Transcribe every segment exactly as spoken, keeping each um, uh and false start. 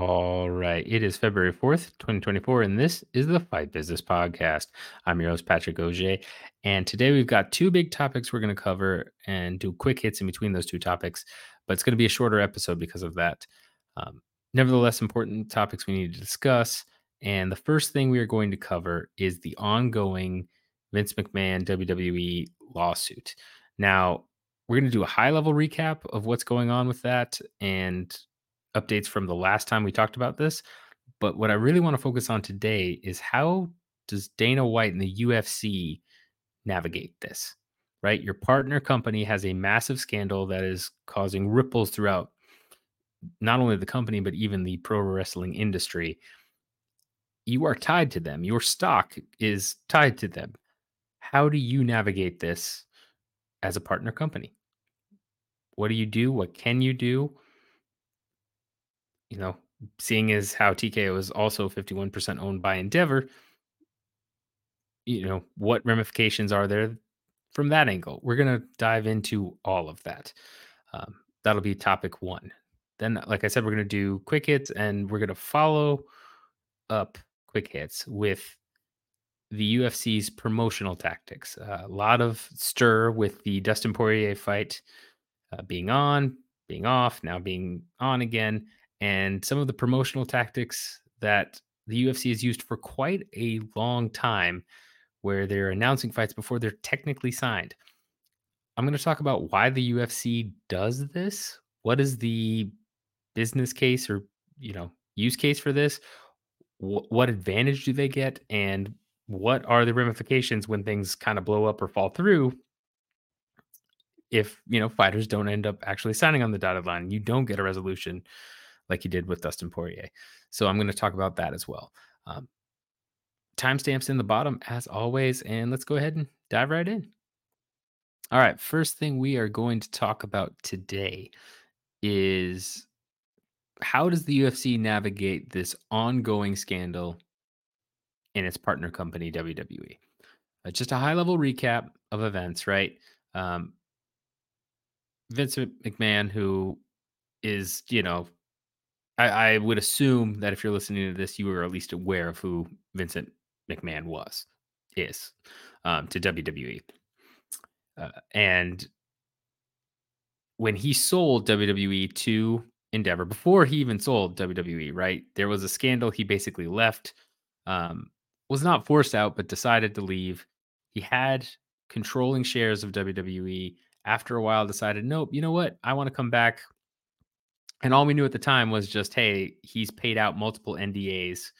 All right. It is February fourth, twenty twenty-four, and this is the Fight Business Podcast. I'm your host, Patrick Ogier, and today we've got two big topics we're going to cover and do quick hits in between those two topics, but it's going to be a shorter episode because of that. Um, nevertheless, important topics we need to discuss, and the first thing we are going to cover is the ongoing Vince McMahon W W E lawsuit. Now, we're going to do a high-level recap of what's going on with that and updates from the last time we talked about this. But what I really want to focus on today is how does Dana White and the U F C navigate this, right? Your partner company has a massive scandal that is causing ripples throughout not only the company, but even the pro wrestling industry. You are tied to them. Your stock is tied to them. How do you navigate this as a partner company? What do you do? What can you do? You know, seeing as how T K O is also fifty-one percent owned by Endeavor, you know, what ramifications are there from that angle? We're going to dive into all of that. Um, that'll be topic one. Then, like I said, we're going to do quick hits, and we're going to follow up quick hits with the U F C's promotional tactics. Uh, a lot of stir with the Dustin Poirier fight uh, being on, being off, now being on again. And some of the promotional tactics that the U F C has used for quite a long time, where they're announcing fights before they're technically signed. I'm going to talk about why the U F C does this. What is the business case or, you know, use case for this? W- what advantage do they get? And what are the ramifications when things kind of blow up or fall through? If, you know, fighters don't end up actually signing on the dotted line, you don't get a resolution like you did with Dustin Poirier. So I'm going to talk about that as well. Um, timestamps in the bottom as always, and let's go ahead and dive right in. All right, first thing we are going to talk about today is how does the U F C navigate this ongoing scandal in its partner company, W W E? Uh, just a high-level recap of events, right? Um, Vince McMahon, who is, you know, I would assume that if you're listening to this, you were at least aware of who Vincent McMahon was, is, um, to W W E. Uh, and when he sold W W E to Endeavor, before he even sold W W E, right, there was a scandal. He basically left, um, was not forced out, but decided to leave. He had controlling shares of W W E. After a while, decided, nope, you know what? I want to come back. And all we knew at the time was just, hey, he's paid out multiple N D As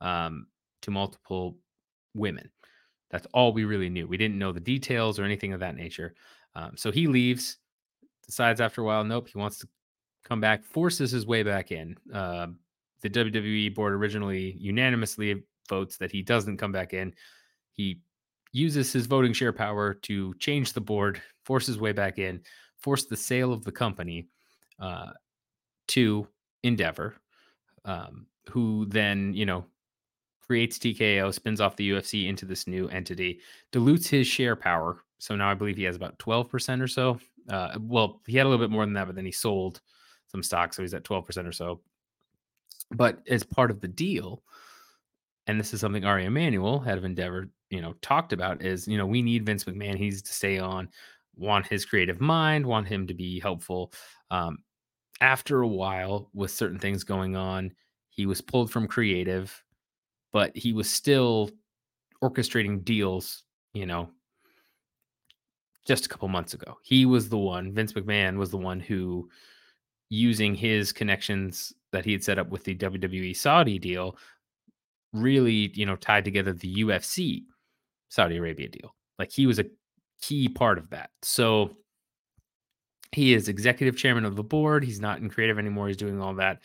um, to multiple women. That's all we really knew. We didn't know the details or anything of that nature. Um, so he leaves, decides after a while, nope, he wants to come back, forces his way back in. Uh, the W W E board originally unanimously votes that he doesn't come back in. He uses his voting share power to change the board, force his way back in, force the sale of the company Uh, to Endeavor, um, who then, you know, creates T K O, spins off the U F C into this new entity, dilutes his share power. So now I believe he has about twelve percent or so. Uh, well, he had a little bit more than that, but then he sold some stock, so he's at twelve percent or so. But as part of the deal, and this is something Ari Emanuel, head of Endeavor, you know, talked about is, you know, we need Vince McMahon. He needs to stay on, want his creative mind, want him to be helpful. Um, After a while, with certain things going on, he was pulled from creative, but he was still orchestrating deals, you know, just a couple months ago. He was the one, Vince McMahon was the one who, using his connections that he had set up with the W W E Saudi deal, really, you know, tied together the U F C Saudi Arabia deal. Like, he was a key part of that. So he is executive chairman of the board. He's not in creative anymore. He's doing all that.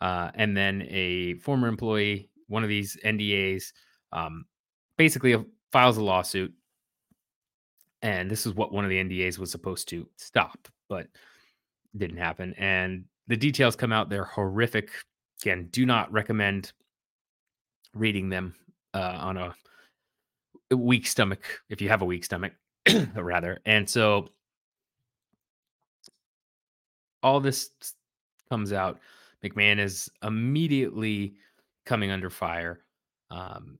Uh, and then a former employee, one of these N D As, um, basically files a lawsuit. And this is what one of the N D As was supposed to stop, but didn't happen. And the details come out. They're horrific. Again, do not recommend reading them uh, on a weak stomach, if you have a weak stomach, rather. And so all this comes out McMahon is immediately coming under fire, um,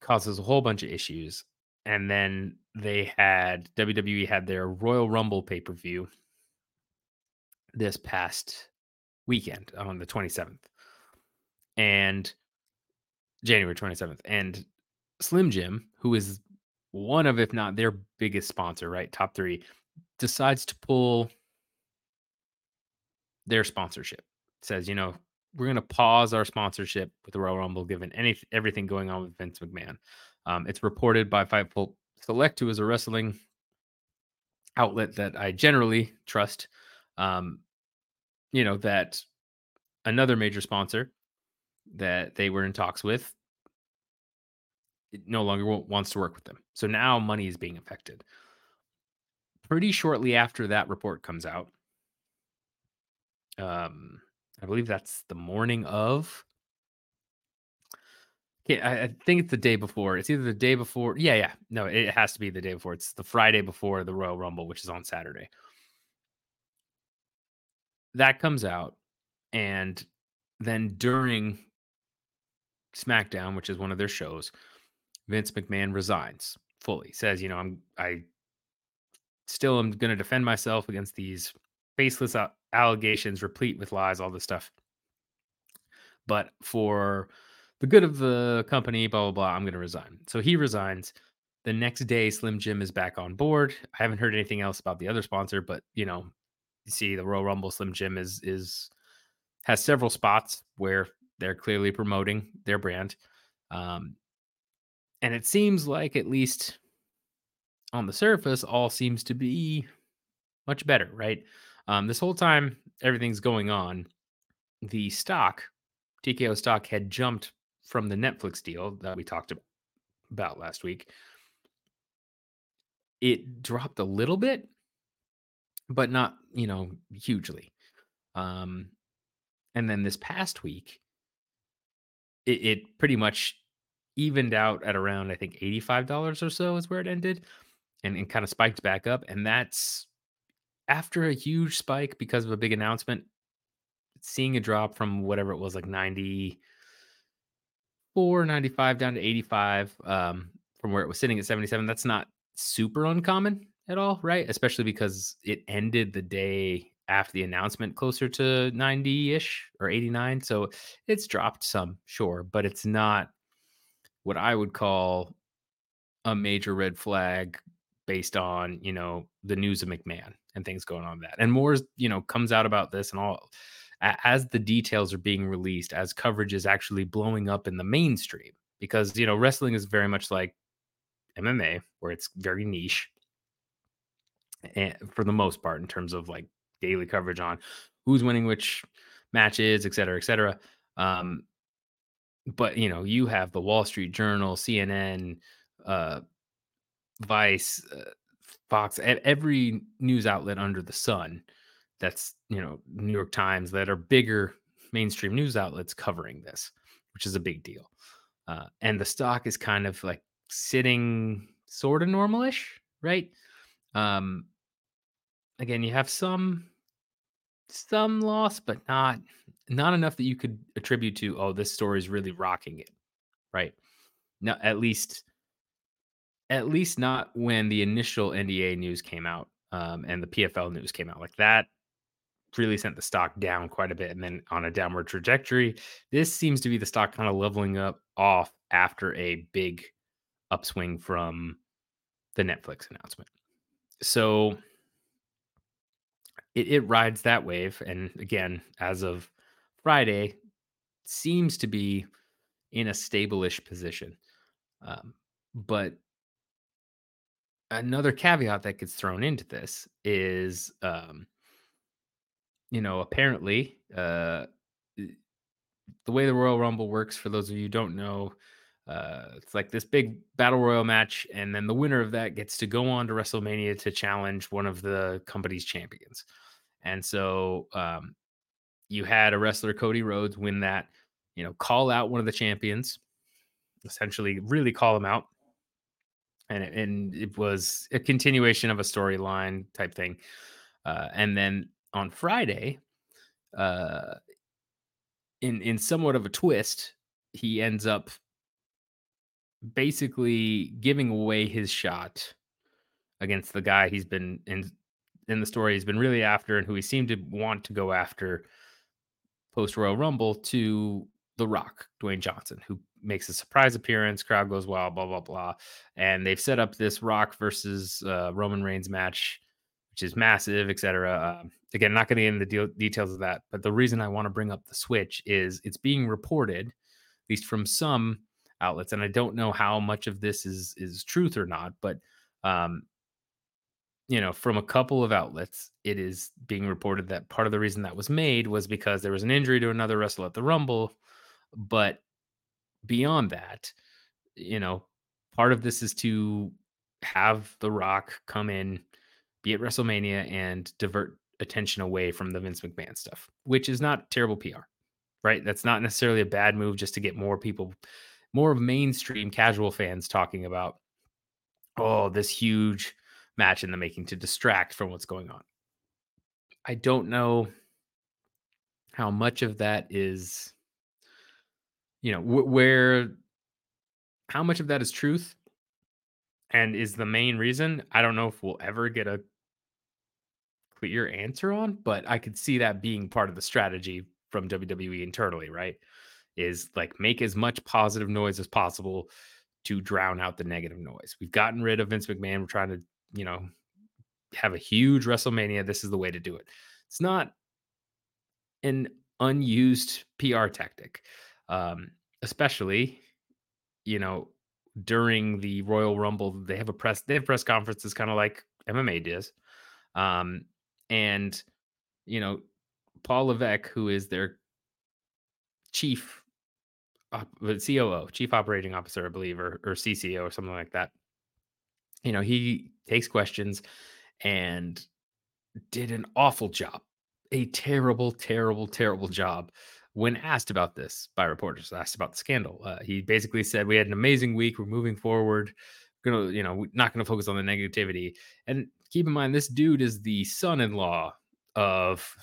causes a whole bunch of issues. And then they had, W W E had their Royal Rumble pay-per-view this past weekend on the twenty-seventh and January twenty-seventh. And Slim Jim, who is one of, if not their biggest sponsor, right? Top three, decides to pull their sponsorship. It says, you know, we're going to pause our sponsorship with the Royal Rumble, given any, everything going on with Vince McMahon. Um, it's reported by Fightful Select, who is a wrestling outlet that I generally trust, um, you know, that another major sponsor that they were in talks with, it no longer wants to work with them. So now money is being affected. Pretty shortly after that report comes out, um, I believe that's the morning of, Yeah, I think it's the day before. It's either the day before. Yeah, yeah. No, it has to be the day before. It's the Friday before the Royal Rumble, which is on Saturday. That comes out. And then during SmackDown, which is one of their shows, Vince McMahon resigns fully. Says, you know, I'm I still am going to defend myself against these baseless allegations, replete with lies, all this stuff. But for the good of the company, blah, blah, blah, I'm going to resign. So he resigns. The next day, Slim Jim is back on board. I haven't heard anything else about the other sponsor, but, you know, you see the Royal Rumble, Slim Jim is is has several spots where they're clearly promoting their brand. Um, and it seems like, at least on the surface, all seems to be much better, right? Um, this whole time, everything's going on. The stock, T K O stock, had jumped from the Netflix deal that we talked about last week. It dropped a little bit, but not, you know, hugely. Um, and then this past week, it, it pretty much evened out at around, I think, eighty-five dollars or so is where it ended, and, and kind of spiked back up. And that's after a huge spike because of a big announcement, seeing a drop from whatever it was, like ninety-four, ninety-five down to eighty-five, um, from where it was sitting at seventy-seven. That's not super uncommon at all, right? Especially because it ended the day after the announcement closer to ninety-ish or eighty-nine. So it's dropped some, sure, but it's not what I would call a major red flag based on, you know, the news of McMahon and things going on with that. And more, you know, comes out about this and all. As the details are being released, as coverage is actually blowing up in the mainstream, because, you know, wrestling is very much like M M A, where it's very niche, and for the most part, in terms of like daily coverage on who's winning which matches, et cetera, et cetera. Um, but, you know, you have the Wall Street Journal, C N N, uh, Vice, uh, Fox, every news outlet under the sun. That's, you know, New York Times, that are bigger mainstream news outlets covering this, which is a big deal. Uh, and the stock is kind of like sitting sort of normalish, right? Um, again, you have some some loss, but not not enough that you could attribute to, oh, this story is really rocking it, right? No, at least at least not when the initial N D A news came out, um, and the P F L news came out, like that really sent the stock down quite a bit, and then on a downward trajectory. This seems to be the stock kind of leveling up off after a big upswing from the Netflix announcement. So it, it rides that wave. And again, as of Friday, seems to be in a stable-ish position. Um, but another caveat that gets thrown into this is, um, you know, apparently, uh, the way the Royal Rumble works, for those of you who don't know, uh, it's like this big battle royal match, and then the winner of that gets to go on to WrestleMania to challenge one of the company's champions. And so, um, you had a wrestler, Cody Rhodes, win that, you know, call out one of the champions, essentially really call him out. And it, and it was a continuation of a storyline type thing. Uh, and then on Friday, uh, in in somewhat of a twist, he ends up basically giving away his shot against the guy he's been in in the story he's been really after and who he seemed to want to go after post Royal Rumble, to The Rock, Dwayne Johnson, who makes a surprise appearance. Crowd goes wild, blah, blah, blah. And they've set up this Rock versus uh, Roman Reigns match, which is massive, et cetera. Um, again, not going to get into the de- details of that, but the reason I want to bring up the switch is it's being reported, at least from some outlets, and I don't know how much of this is is truth or not, but um, you know, from a couple of outlets, it is being reported that part of the reason that was made was because there was an injury to another wrestler at the Rumble. But beyond that, you know, part of this is to have The Rock come in, be at WrestleMania, and divert attention away from the Vince McMahon stuff, which is not terrible P R, right? That's not necessarily a bad move, just to get more people, more mainstream casual fans talking about, oh, this huge match in the making, to distract from what's going on. I don't know how much of that is... you know, where, how much of that is truth and is the main reason? I don't know if we'll ever get a clear answer on, but I could see that being part of the strategy from W W E internally, right? Is like, make as much positive noise as possible to drown out the negative noise. We've gotten rid of Vince McMahon. We're trying to, you know, have a huge WrestleMania. This is the way to do it. It's not an unused P R tactic. Um, especially, you know, during the Royal Rumble, they have a press, they have press conferences kind of like M M A does. Um, and, you know, Paul Levesque, who is their chief uh, C O O, chief operating officer, I believe, or, or C C O or something like that. You know, he takes questions and did an awful job, a terrible, terrible, terrible job. When asked about this by reporters, asked about the scandal, uh, he basically said, we had an amazing week. We're moving forward. We're gonna, you know, we're not going to focus on the negativity. And keep in mind, this dude is the son-in-law of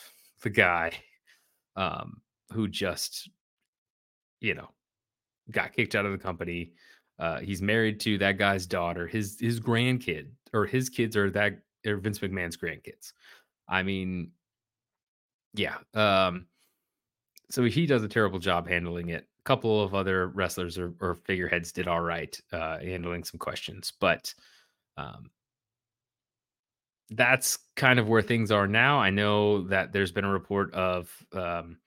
the guy um, who just, you know, got kicked out of the company. Uh, he's married to that guy's daughter. His his grandkid, or his kids, are that or Vince McMahon's grandkids. I mean, yeah. Um, So he does a terrible job handling it. A couple of other wrestlers or, or figureheads did all right uh, handling some questions. But um, that's kind of where things are now. I know that there's been a report of um,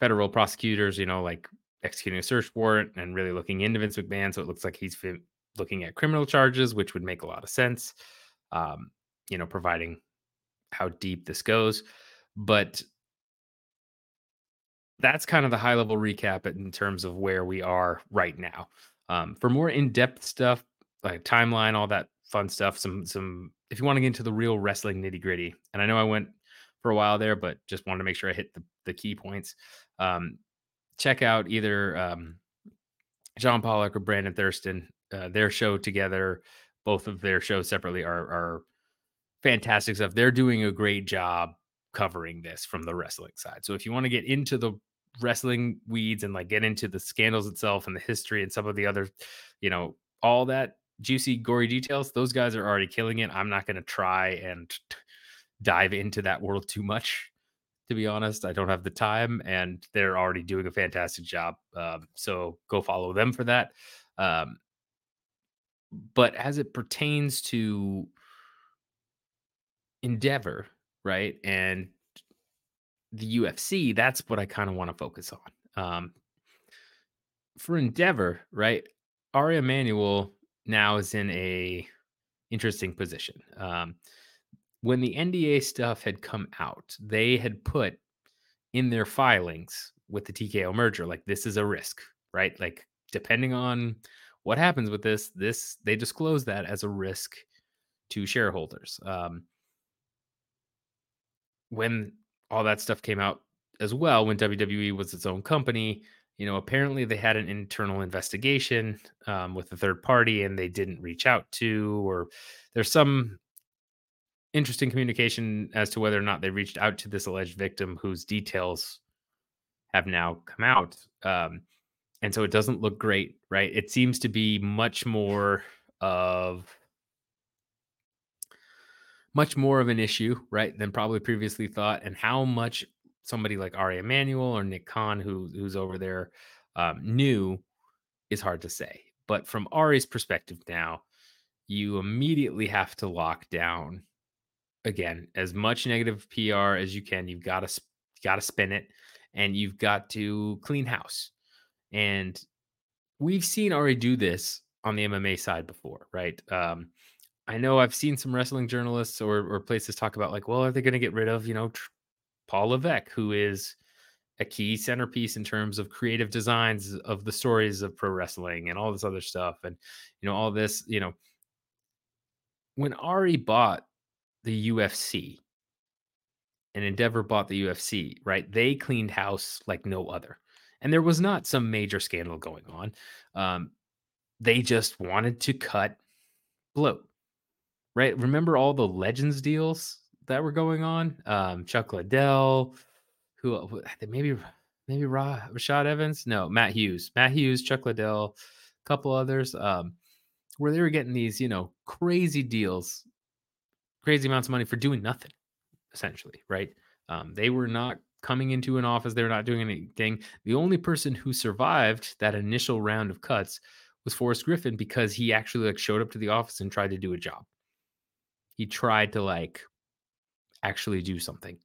federal prosecutors, you know, like executing a search warrant and really looking into Vince McMahon. So it looks like he's fi- looking at criminal charges, which would make a lot of sense, um, you know, providing how deep this goes. But that's kind of the high-level recap in terms of where we are right now. Um, for more in-depth stuff, like timeline, all that fun stuff, some some if you want to get into the real wrestling nitty-gritty, and I know I went for a while there, but just wanted to make sure I hit the, the key points. Um, check out either um, John Pollock or Brandon Thurston, uh, their show together. Both of their shows separately are, are fantastic stuff. They're doing a great job covering this from the wrestling side. So if you want to get into the wrestling weeds and like get into the scandals itself and the history and some of the other, you know, all that juicy, gory details, those guys are already killing it. I'm not going to try and dive into that world too much, to be honest. I don't have the time, and they're already doing a fantastic job. Um, so go follow them for that. Um, but as it pertains to Endeavor, right, and the U F C, that's what I kind of want to focus on. Um, for Endeavor, right, Ari Emanuel now is in a interesting position. Um, when the N D A stuff had come out, they had put in their filings with the T K O merger, like, this is a risk, right? Like, depending on what happens with this, this they disclose that as a risk to shareholders. Um, when all that stuff came out as well, when W W E was its own company, you know, apparently they had an internal investigation um, with a third party, and they didn't reach out to, or there's some interesting communication as to whether or not they reached out to this alleged victim whose details have now come out. Um, and so it doesn't look great, right? It seems to be much more of much more of an issue, right, than probably previously thought. And how much somebody like Ari Emanuel or Nick Khan, who, who's over there, um, knew is hard to say. But from Ari's perspective now, you immediately have to lock down, again, as much negative P R as you can. You've got to got to spin it, and you've got to clean house. And we've seen Ari do this on the M M A side before, right? Um, I know I've seen some wrestling journalists or, or places talk about, like, well, are they going to get rid of, you know, Paul Levesque, who is a key centerpiece in terms of creative designs of the stories of pro wrestling and all this other stuff. And, you know, all this, you know, when Ari bought the U F C and Endeavor bought the U F C, right, they cleaned house like no other. And there was not some major scandal going on. Um, they just wanted to cut bloat, right? Remember all the Legends deals that were going on? Um, Chuck Liddell, who maybe maybe Rashad Evans, no, Matt Hughes, Matt Hughes, Chuck Liddell, a couple others, um, where they were getting these, you know, crazy deals, crazy amounts of money for doing nothing, essentially, right? Um, they were not coming into an office, they were not doing anything. The only person who survived that initial round of cuts was Forrest Griffin, because he actually like showed up to the office and tried to do a job. He tried to like actually do something.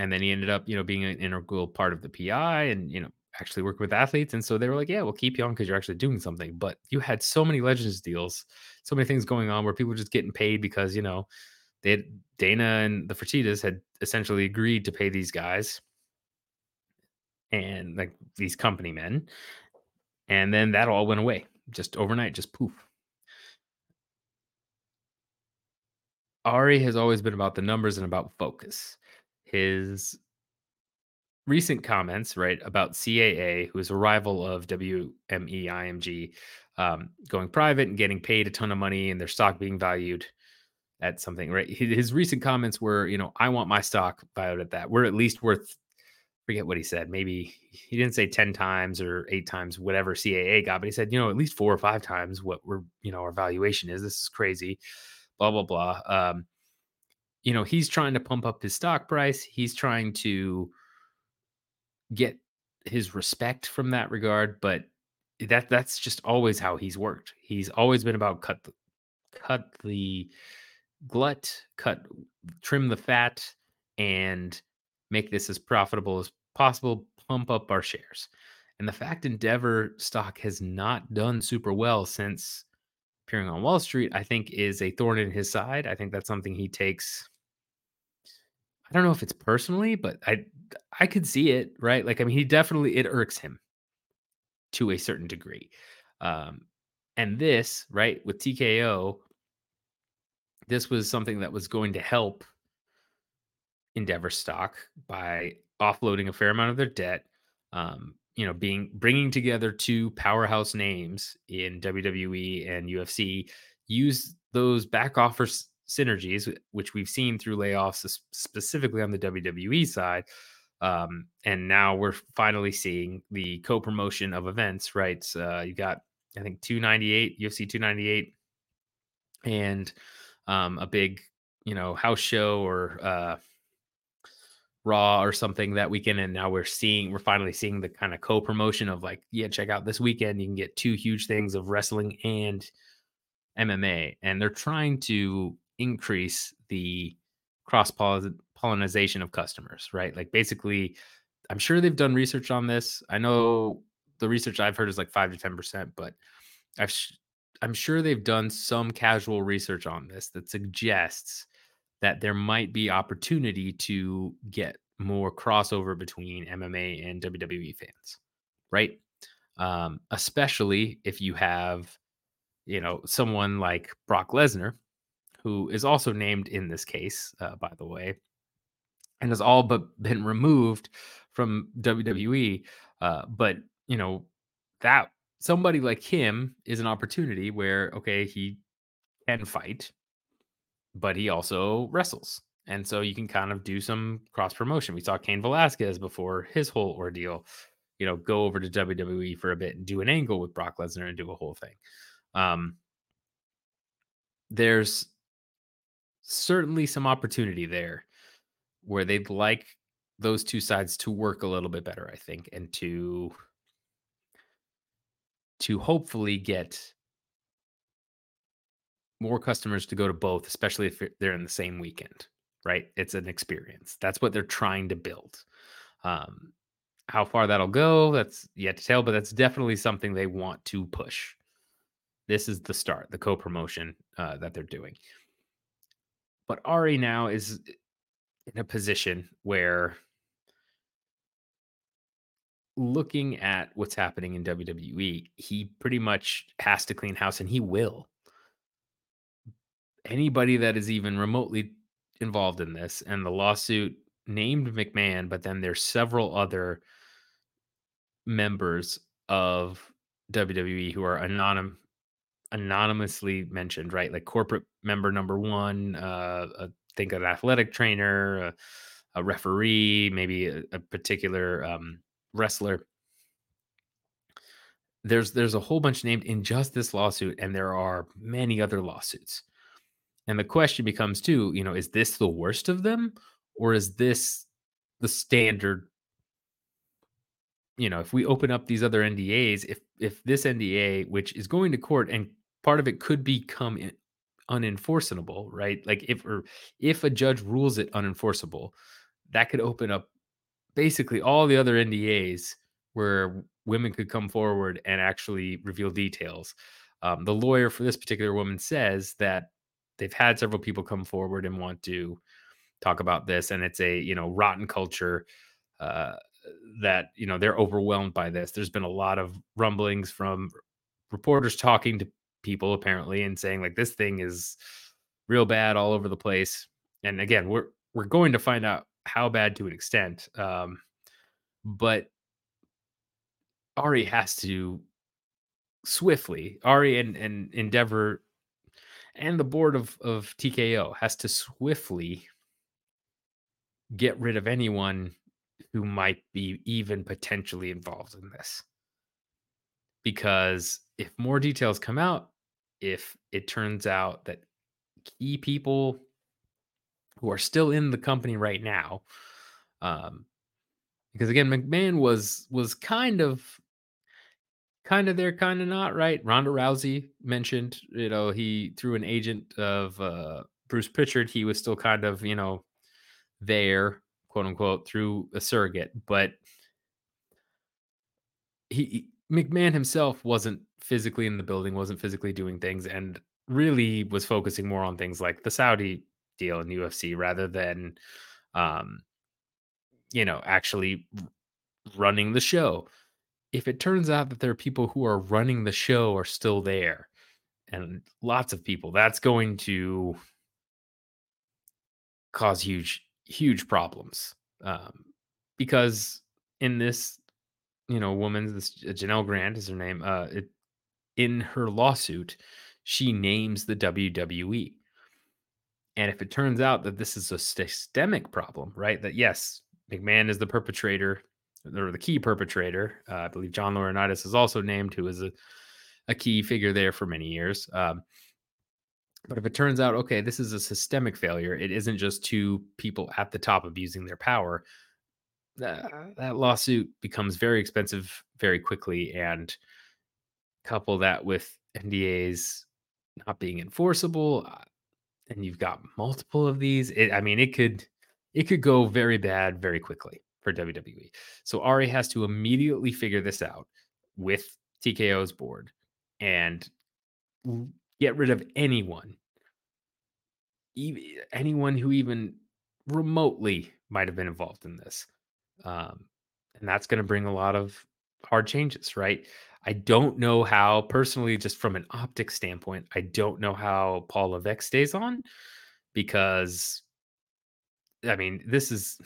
And then he ended up, you know, being an integral part of the P I and, you know, actually work with athletes. And so they were like, yeah, we'll keep you on because you're actually doing something. But you had so many Legends deals, so many things going on where people were just getting paid because, you know, they had, Dana and the Fertittas had essentially agreed to pay these guys and like these company men. And then that all went away just overnight, just poof. Ari has always been about the numbers and about focus. His recent comments, right, about C A A, who is a rival of W M E I M G, um, going private and getting paid a ton of money and their stock being valued at something, right? His recent comments were, you know, I want my stock valued at that. We're at least worth, forget what he said. Maybe he didn't say ten times or eight times, whatever C A A got, but he said, you know, at least four or five times what we're, you know, our valuation is. This is crazy, blah, blah, blah. Um, You know, he's trying to pump up his stock price. He's trying to get his respect from that regard, but that that's just always how he's worked. He's always been about cut the, cut the glut, cut, trim the fat, and make this as profitable as possible, pump up our shares. And the fact Endeavor stock has not done super well since appearing on Wall Street, I think, is a thorn in his side. I think that's something he takes. I don't know if it's personally, but I I could see it, right? Like, I mean, he definitely, it irks him to a certain degree. Um, and this, right, with T K O, this was something that was going to help Endeavor stock by offloading a fair amount of their debt, um, you know, being bringing together two powerhouse names in W W E and U F C, use those back office synergies, which we've seen through layoffs specifically on the W W E side. Um, and now we're finally seeing the co-promotion of events, right? Uh, you got, I think, two ninety-eight, U F C two ninety-eight, and um, a big, you know, house show or uh Raw or something that weekend. And now we're seeing, we're finally seeing the kind of co-promotion of like, yeah, check out this weekend. You can get two huge things of wrestling and M M A. And they're trying to increase the cross-pollinization of customers, right? Like basically, I'm sure they've done research on this. I know the research I've heard is like five to ten percent, but I've sh- I'm sure they've done some casual research on this that suggests that there might be opportunity to get more crossover between M M A and W W E fans, right? Um, especially if you have, you know, someone like Brock Lesnar, who is also named in this case, uh, by the way, and has all but been removed from W W E. Uh, but, you know, that somebody like him is an opportunity where, okay, he can fight, but he also wrestles And so you can kind of do some cross promotion. We saw Cain Velasquez before his whole ordeal, you know, go over to W W E for a bit and do an angle with Brock Lesnar and do a whole thing. Um, there's certainly some opportunity there where they'd like those two sides to work a little bit better, I think, and to, to hopefully get more customers to go to both, especially if they're in the same weekend, right? It's an experience. That's what they're trying to build. Um, how far that'll go, that's yet to tell, but that's definitely something they want to push. This is the start, the co-promotion uh, that they're doing. But Ari now is in a position where looking at what's happening in W W E, he pretty much has to clean house, and he will. Anybody that is even remotely involved in this, and the lawsuit named McMahon, but then there's several other members of W W E who are anonym, anonymously mentioned, right? Like corporate member number one, uh, I think an athletic trainer, a, a referee, maybe a, a particular um, wrestler. There's there's a whole bunch named in just this lawsuit, and there are many other lawsuits. And the question becomes too, you know, is this the worst of them, or is this the standard? You know, if we open up these other N D As, if if this N D A, which is going to court, and part of it could become unenforceable, right? Like if or if a judge rules it unenforceable, that could open up basically all the other N D As where women could come forward and actually reveal details. Um, the lawyer for this particular woman says that they've had several people come forward and want to talk about this. And it's a, you know, rotten culture uh, that, you know, they're overwhelmed by this. There's been a lot of rumblings from reporters talking to people apparently and saying like, this thing is real bad all over the place. And again, we're, we're going to find out how bad to an extent. Um, but Ari has to swiftly, Ari and, and Endeavor, and the board of, of T K O has to swiftly get rid of anyone who might be even potentially involved in this. Because if more details come out, if it turns out that key people who are still in the company right now, um, because again, McMahon was was kind of Kind of there, kind of not, right? Ronda Rousey mentioned, you know, he through an agent of uh, Bruce Pritchard, he was still kind of, you know, there, quote unquote, through a surrogate. But he McMahon himself wasn't physically in the building, wasn't physically doing things, and really was focusing more on things like the Saudi deal in U F C rather than, um, you know, actually running the show. If it turns out that there are people who are running the show are still there, and lots of people, that's going to cause huge, huge problems. Um, because in this, you know, woman, this Janelle Grant is her name. Uh, it, in her lawsuit, she names the W W E. And if it turns out that this is a systemic problem, right? That yes, McMahon is the perpetrator, or the key perpetrator. Uh, I believe John Laurinaitis is also named, who is a, a key figure there for many years. Um, but if it turns out, okay, this is a systemic failure, it isn't just two people at the top abusing their power, uh, that lawsuit becomes very expensive very quickly. And couple that with N D As not being enforceable, uh, and you've got multiple of these. It, I mean, it could it could go very bad very quickly for W W E. So Ari has to immediately figure this out with T K O's board and get rid of anyone, anyone who even remotely might have been involved in this. Um, and that's going to bring a lot of hard changes, right? I don't know how, personally, just from an optics standpoint, I don't know how Paul Levesque stays on, because, I mean, this is...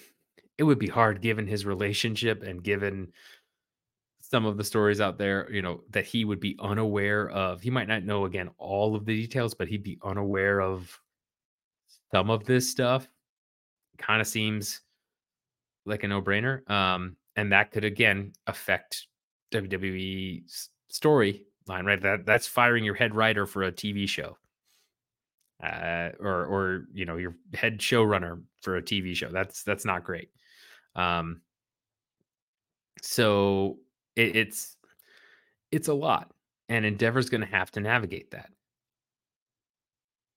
it would be hard given his relationship and given some of the stories out there, you know, that he would be unaware of. He might not know, again, all of the details, but he'd be unaware of some of this stuff. kind of seems like a no-brainer. Um, and that could, again, affect W W E's storyline, right? That That's firing your head writer for a T V show. Uh, or, or, you know, your head showrunner for a T V show. That's, that's not great. Um, so it, it's, it's a lot, and Endeavor's going to have to navigate that.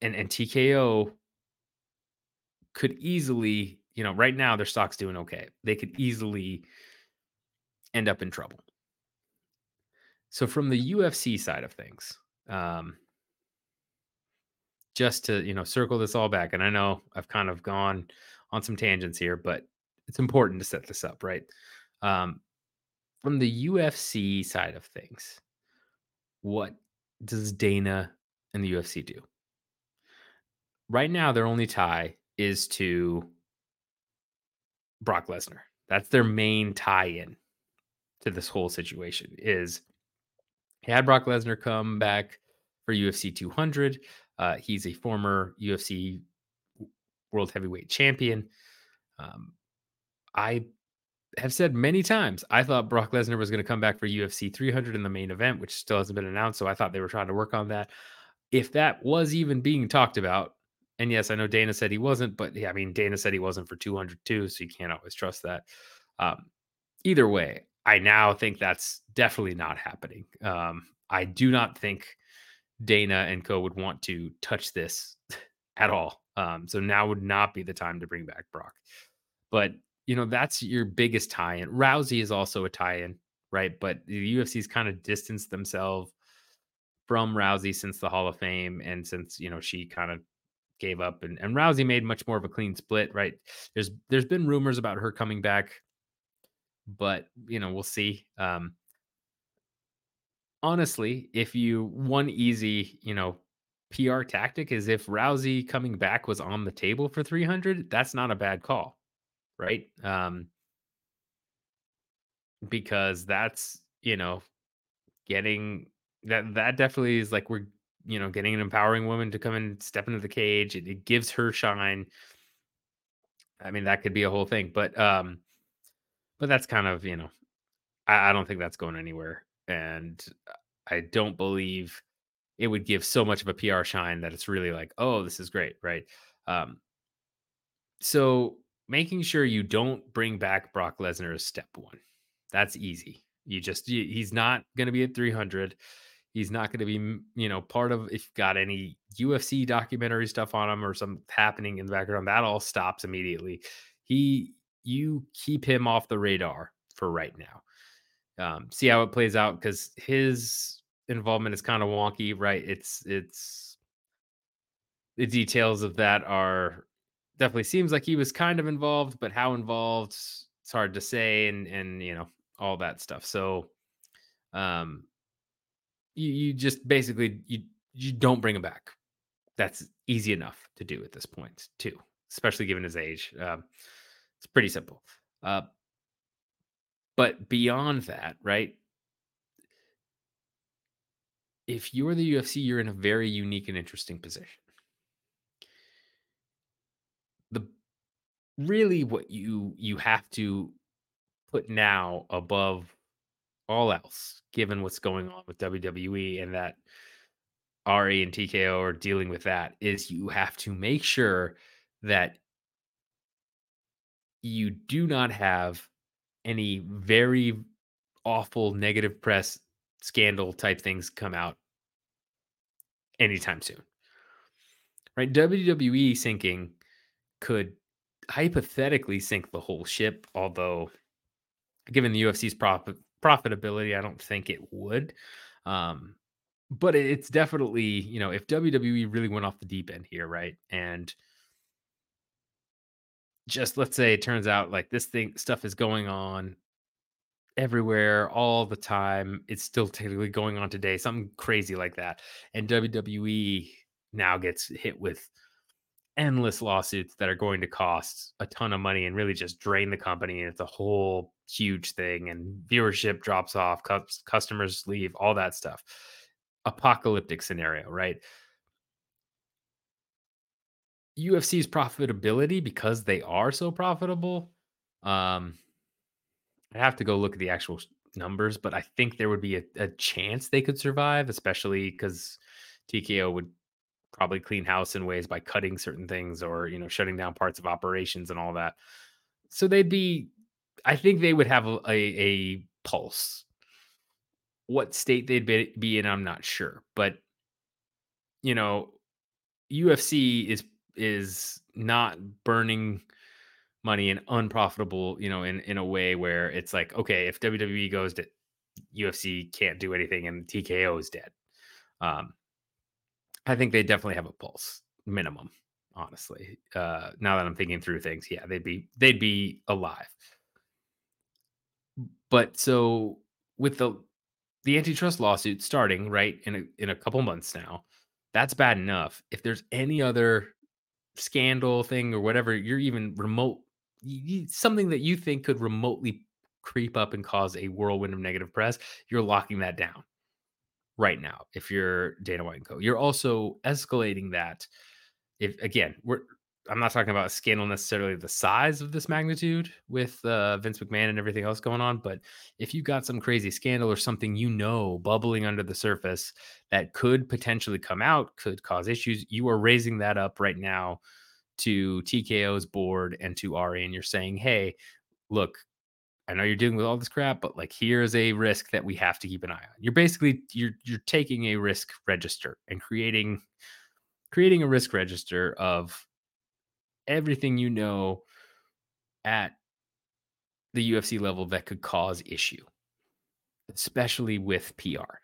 And, and T K O could easily, you know, right now their stock's doing okay. They could easily end up in trouble. So from the U F C side of things, um, just to, you know, circle this all back. And I know I've kind of gone on some tangents here, but it's important to set this up, right? Um, from the U F C side of things, what does Dana and the U F C do? Right now, their only tie is to Brock Lesnar. That's their main tie-in to this whole situation, is he had Brock Lesnar come back for U F C two hundred. Uh, he's a former U F C world heavyweight champion. Um, I have said many times, I thought Brock Lesnar was going to come back for U F C three hundred in the main event, which still hasn't been announced. So I thought they were trying to work on that. If that was even being talked about, and yes, I know Dana said he wasn't, but yeah, I mean, Dana said he wasn't for two hundred too, so you can't always trust that. Um, either way, I now think that's definitely not happening. Um, I do not think Dana and co would want to touch this at all. Um, so now would not be the time to bring back Brock. But, you know, that's your biggest tie-in. Rousey is also a tie-in, right? But the U F C's kind of distanced themselves from Rousey since the Hall of Fame, and since, you know, she kind of gave up, and, and Rousey made much more of a clean split, right? There's there's been rumors about her coming back, but, you know, we'll see. Um, honestly, if you, one easy, you know, P R tactic is if Rousey coming back was on the table for three hundred, that's not a bad call, right? Um, because that's, you know, getting that, that definitely is like, we're, you know, getting an empowering woman to come and step into the cage. It, it gives her shine. I mean, that could be a whole thing, but, um, but that's kind of, you know, I, I don't think that's going anywhere. And I don't believe it would give so much of a P R shine that it's really like, oh, this is great. Right. Um, so making sure you don't bring back Brock Lesnar is step one. That's easy. You just, you, he's not going to be at three hundred. He's not going to be, you know, part of, if you've got any U F C documentary stuff on him or something happening in the background, that all stops immediately. He, you keep him off the radar for right now. Um, see how it plays out, because his involvement is kind of wonky, right? It's, it's, the details of that are definitely, seems like he was kind of involved, but how involved, it's hard to say, and, and, you know, all that stuff. So, um, You, you just basically, you, you don't bring him back. That's easy enough to do at this point, too, especially given his age. Um, it's pretty simple. Uh, but beyond that, right, if you're the U F C, you're in a very unique and interesting position. The really what you you have to put now above all else, given what's going on with W W E and that Ari and T K O are dealing with, that is you have to make sure that you do not have any very awful negative press scandal type things come out anytime soon, right? W W E sinking could hypothetically sink the whole ship, although given the U F C's profit, profitability, I don't think it would. Um, but it's definitely, you know, if W W E really went off the deep end here, right? And just, let's say it turns out like this thing, stuff is going on everywhere all the time. It's still technically going on today, something crazy like that. And W W E now gets hit with endless lawsuits that are going to cost a ton of money and really just drain the company. And it's a whole huge thing, and viewership drops off, customers leave, all that stuff. Apocalyptic scenario, right? U F C's profitability, because they are so profitable, um, I'd have to go look at the actual numbers, but I think there would be a, a chance they could survive, especially because T K O would probably clean house in ways by cutting certain things or, you know, shutting down parts of operations and all that. So they'd be, I think they would have a, a, a pulse. What state they'd be, be in, I'm not sure, but you know, U F C is, is not burning money and unprofitable, you know, in, in a way where it's like, okay, if W W E goes to U F C, can't do anything and T K O is dead. Um, I think they definitely have a pulse minimum, honestly. Uh, now that I'm thinking through things, yeah, they'd be, they'd be alive. But so with the, the antitrust lawsuit starting right in a, in a couple months now, that's bad enough. If there's any other scandal thing or whatever, you're even remote, you, something that you think could remotely creep up and cause a whirlwind of negative press, you're locking that down right now. If you're Dana White and co, you're also escalating that. If again, we're, I'm not talking about a scandal necessarily the size of this magnitude with uh, Vince McMahon and everything else going on. But if you got some crazy scandal or something, you know, bubbling under the surface that could potentially come out, could cause issues, you are raising that up right now to T K O's board and to Ari. And you're saying, hey, look, I know you're dealing with all this crap, but like, here's a risk that we have to keep an eye on. You're basically, you're, you're taking a risk register and creating, creating a risk register of everything you know at the U F C level that could cause issue, especially with P R.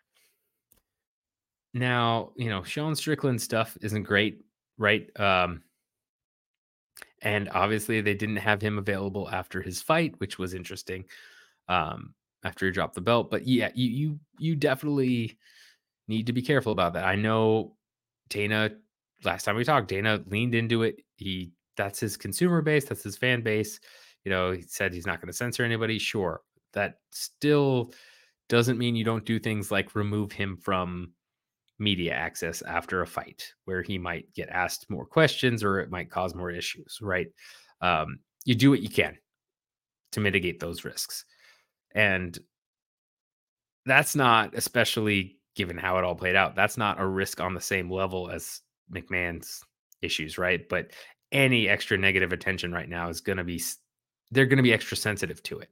Now, you know, Sean Strickland stuff isn't great, right? Um, and obviously they didn't have him available after his fight, which was interesting, um, after he dropped the belt. But yeah, you you you definitely need to be careful about that. I know Dana, last time we talked, Dana leaned into it. He That's his consumer base. That's his fan base. You know, he said he's not going to censor anybody. Sure. That still doesn't mean you don't do things like remove him from media access after a fight where he might get asked more questions or it might cause more issues, right? Um, you do what you can to mitigate those risks. And that's not, especially given how it all played out, that's not a risk on the same level as McMahon's issues, right? But any extra negative attention right now is going to be, they're going to be extra sensitive to it.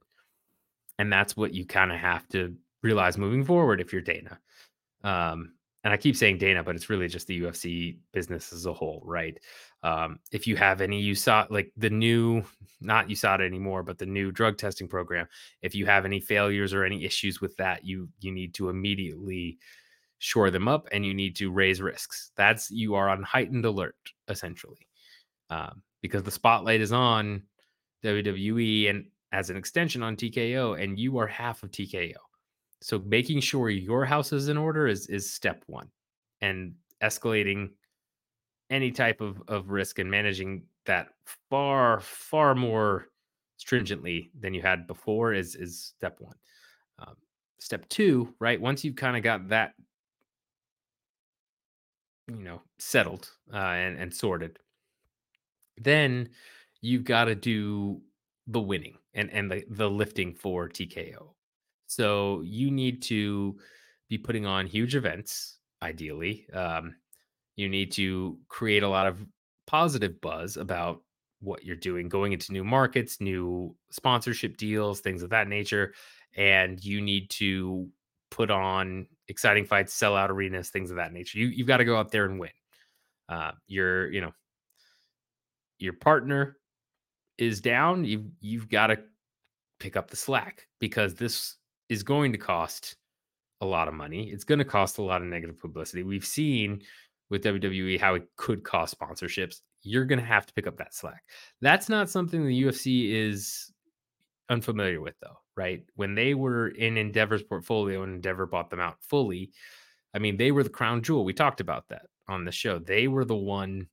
And that's what you kind of have to realize moving forward if you're Dana. Um, and I keep saying Dana, but it's really just the U F C business as a whole, right? Um, if you have any U S A D A, like the new, not U S A D A anymore, but the new drug testing program, if you have any failures or any issues with that, you you need to immediately shore them up and you need to raise risks. That's, you are on heightened alert, essentially. Um, because the spotlight is on W W E and as an extension on T K O, and you are half of T K O. So making sure your house is in order is, is step one, and escalating any type of, of risk and managing that far, far more stringently than you had before is, is step one. Um, step two, right? Once you've kind of got that, you know, settled uh, and, and sorted, then you've got to do the winning and, and the, the lifting for T K O. So you need to be putting on huge events, ideally. Um, you need to create a lot of positive buzz about what you're doing, going into new markets, new sponsorship deals, things of that nature. And you need to put on exciting fights, sell out arenas, things of that nature. You, you've got to go out there and win. Uh, you're, you know, your partner is down, you've, you've got to pick up the slack, because this is going to cost a lot of money. It's going to cost a lot of negative publicity. We've seen with W W E how it could cost sponsorships. You're going to have to pick up that slack. That's not something the U F C is unfamiliar with, though, right? When they were in Endeavor's portfolio and Endeavor bought them out fully, I mean, they were the crown jewel. We talked about that on the show. They were the one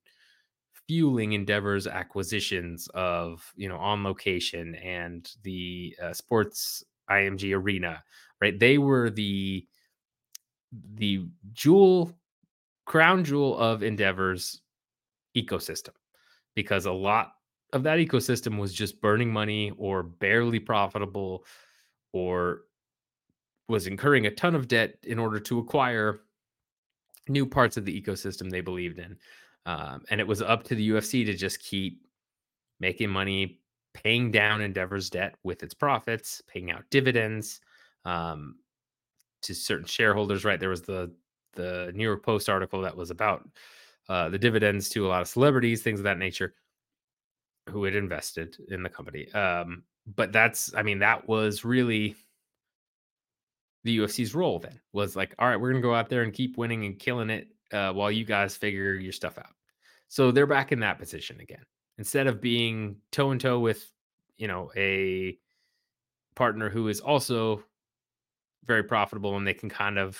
fueling Endeavor's acquisitions of, you know, On Location and the uh, Sports I M G Arena, right? They were the the jewel, crown jewel of Endeavor's ecosystem. because a lot of that ecosystem was just burning money or barely profitable or was incurring a ton of debt in order to acquire new parts of the ecosystem they believed in. Um, and it was up to the U F C to just keep making money, paying down Endeavor's debt with its profits, paying out dividends um, to certain shareholders, right? There was the the New York Post article that was about uh, the dividends to a lot of celebrities, things of that nature, who had invested in the company. Um, but that's, I mean, that was really the U F C's role then, was like, all right, we're going to go out there and keep winning and killing it uh, while you guys figure your stuff out. So they're back in that position again. Instead of being toe in toe with, you know, a partner who is also very profitable and they can kind of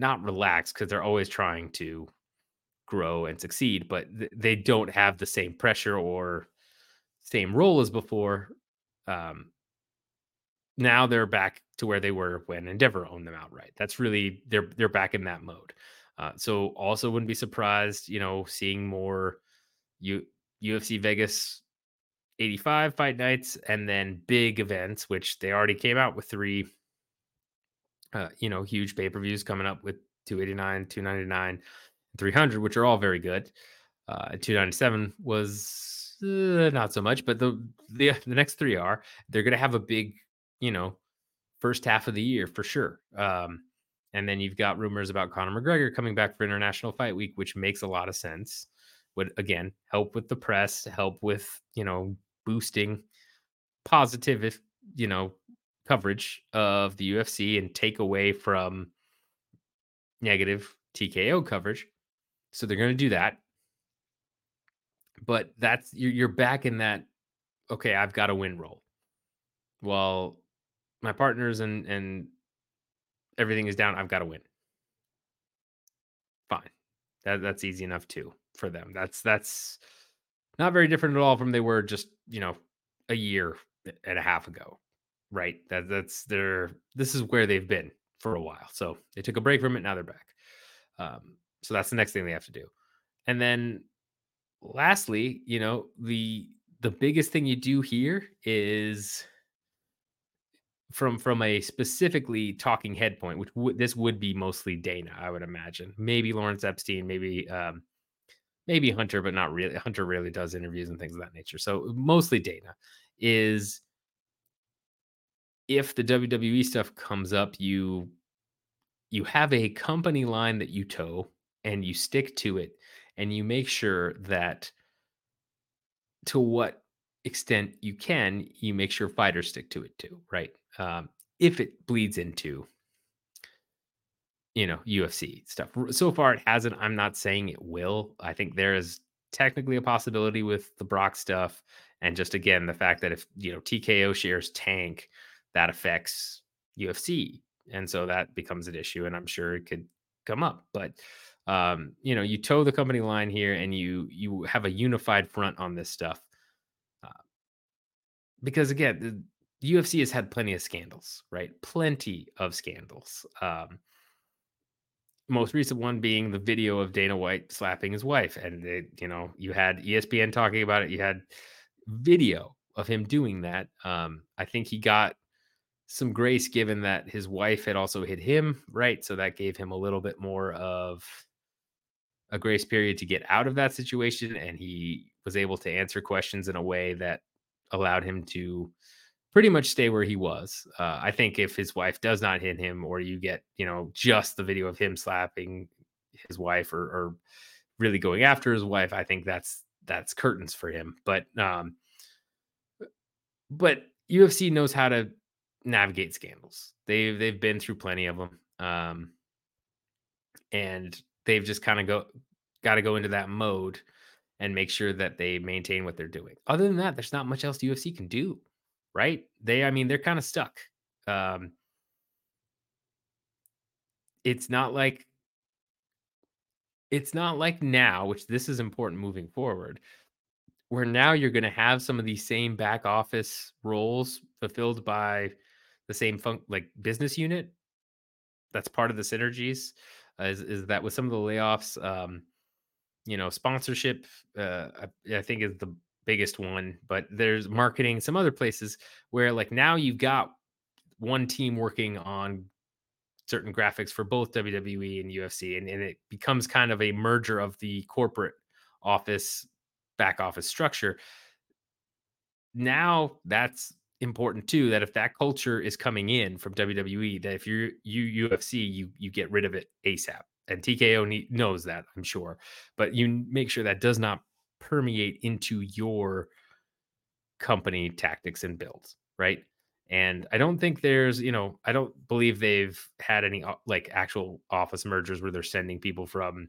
not relax because they're always trying to grow and succeed, but th- they don't have the same pressure or same role as before. Um, now they're back to where they were when Endeavor owned them outright. That's really, they're they're back in that mode. Uh, so also wouldn't be surprised, you know, seeing more U- UFC Vegas eighty-five fight nights and then big events, which they already came out with three, uh, you know, huge pay-per-views coming up with two eighty-nine, two ninety-nine, three hundred, which are all very good. Uh, two ninety-seven was uh, not so much, but the, the the next three are, they're going to have a big, you know, first half of the year for sure. Um, and then you've got rumors about Conor McGregor coming back for International Fight Week, which makes a lot of sense. Would, again, help with the press, help with, you know, boosting positive, you know, coverage of the U F C and take away from negative T K O coverage. So they're going to do that. But that's, you're, you're back in that, okay, I've got a win roll. Well, my partners and, and everything is down. I've got to win. Fine. That that's easy enough too for them. That's, that's not very different at all from they were just, you know, a year and a half ago, right? That that's their, this is where they've been for a while. So they took a break from it. Now they're back. Um, so that's the next thing they have to do. And then lastly, you know, the, the biggest thing you do here is, From from a specifically talking head point, which w- this would be mostly Dana, I would imagine. Maybe Lawrence Epstein, maybe um, maybe Hunter, but not really. Hunter really does interviews and things of that nature. So mostly Dana is, if the W W E stuff comes up, you you have a company line that you toe and you stick to it, and you make sure that to what extent you can, you make sure fighters stick to it too, right? Um, if it bleeds into, you know, U F C stuff. So far it hasn't. I'm not saying it will. I think there is technically a possibility with the Brock stuff. And just, again, the fact that if, you know, T K O shares tank, that affects U F C. And so that becomes an issue, and I'm sure it could come up, but um, you know, you toe the company line here and you, you have a unified front on this stuff. Uh, because again, the, The U F C has had plenty of scandals, right? Plenty of scandals. Um, most recent one being the video of Dana White slapping his wife. And, they, you know, you had E S P N talking about it. You had video of him doing that. Um, I think he got some grace given that his wife had also hit him, right? So that gave him a little bit more of a grace period to get out of that situation. And he was able to answer questions in a way that allowed him to pretty much stay where he was. Uh, I think if his wife does not hit him, or you get, you know, just the video of him slapping his wife, or, or really going after his wife, I think that's, that's curtains for him. But, um, but U F C knows how to navigate scandals. They've, they've been through plenty of them. Um, and they've just kind of go, got to go into that mode and make sure that they maintain what they're doing. Other than that, there's not much else the U F C can do. Right? They, I mean, they're kind of stuck. Um, it's not like, it's not like now, which this is important moving forward, where now you're going to have some of these same back office roles fulfilled by the same fun- like business unit. That's part of the synergies, uh, is, is that with some of the layoffs, um, you know, sponsorship, uh, I, I think is the biggest one, but there's marketing, some other places where like now you've got one team working on certain graphics for both W W E and U F C, and, and it becomes kind of a merger of the corporate office, back office structure. Now that's important too, that if that culture is coming in from W W E, that if you're you U F C, you you get rid of it ASAP. And T K O ne- knows that, I'm sure, but you make sure that does not permeate into your company tactics and builds, right? And I don't think there's, you know, I don't believe they've had any like actual office mergers where they're sending people from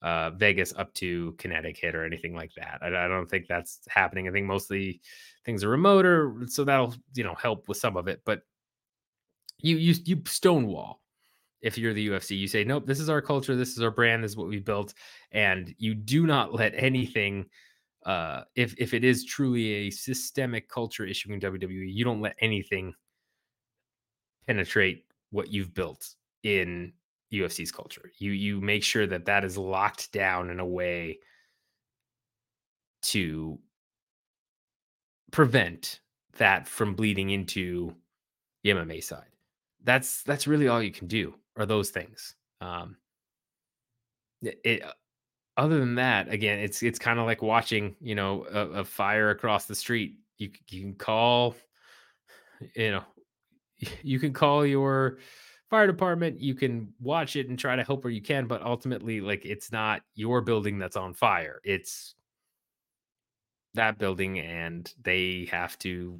uh, Vegas up to Connecticut or anything like that. I, I don't think that's happening. I think mostly things are remoter, so that'll, you know, help with some of it. But you you you stonewall if you're the U F C. You say, nope, this is our culture, this is our brand, this is what we built, and you do not let anything. Uh, if if it is truly a systemic culture issue in W W E, you don't let anything penetrate what you've built in U F C's culture. You you make sure that that is locked down in a way to prevent that from bleeding into the M M A side. That's that's really all you can do are those things. Um, it. Other than that, again, it's it's kind of like watching, you know, a, a fire across the street. You you can call, you know, you can call your fire department. You can watch it and try to help where you can, but ultimately, like, it's not your building that's on fire. It's that building, and they have to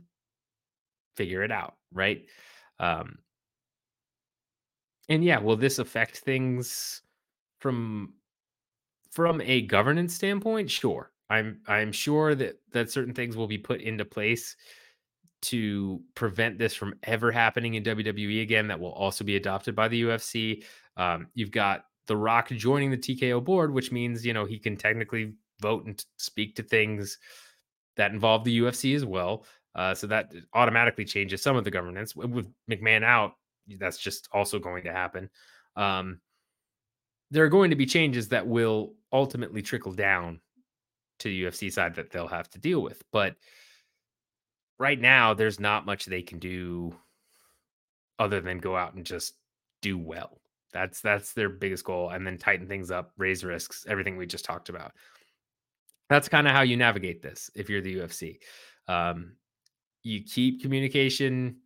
figure it out, right? Um, and yeah, will this affect things from? From a governance standpoint, sure. I'm I'm sure that, that certain things will be put into place to prevent this from ever happening in W W E again. That will also be adopted by the U F C. Um, you've got The Rock joining the T K O board, which means, you know, he can technically vote and speak to things that involve the U F C as well. Uh, so that automatically changes some of the governance. With McMahon out, that's just also going to happen. Um, there are going to be changes that will ultimately trickle down to the U F C side that they'll have to deal with. But right now, there's not much they can do other than go out and just do well. That's that's their biggest goal. And then tighten things up, raise risks, everything we just talked about. That's kind of how you navigate this if you're the U F C. Um, you keep communication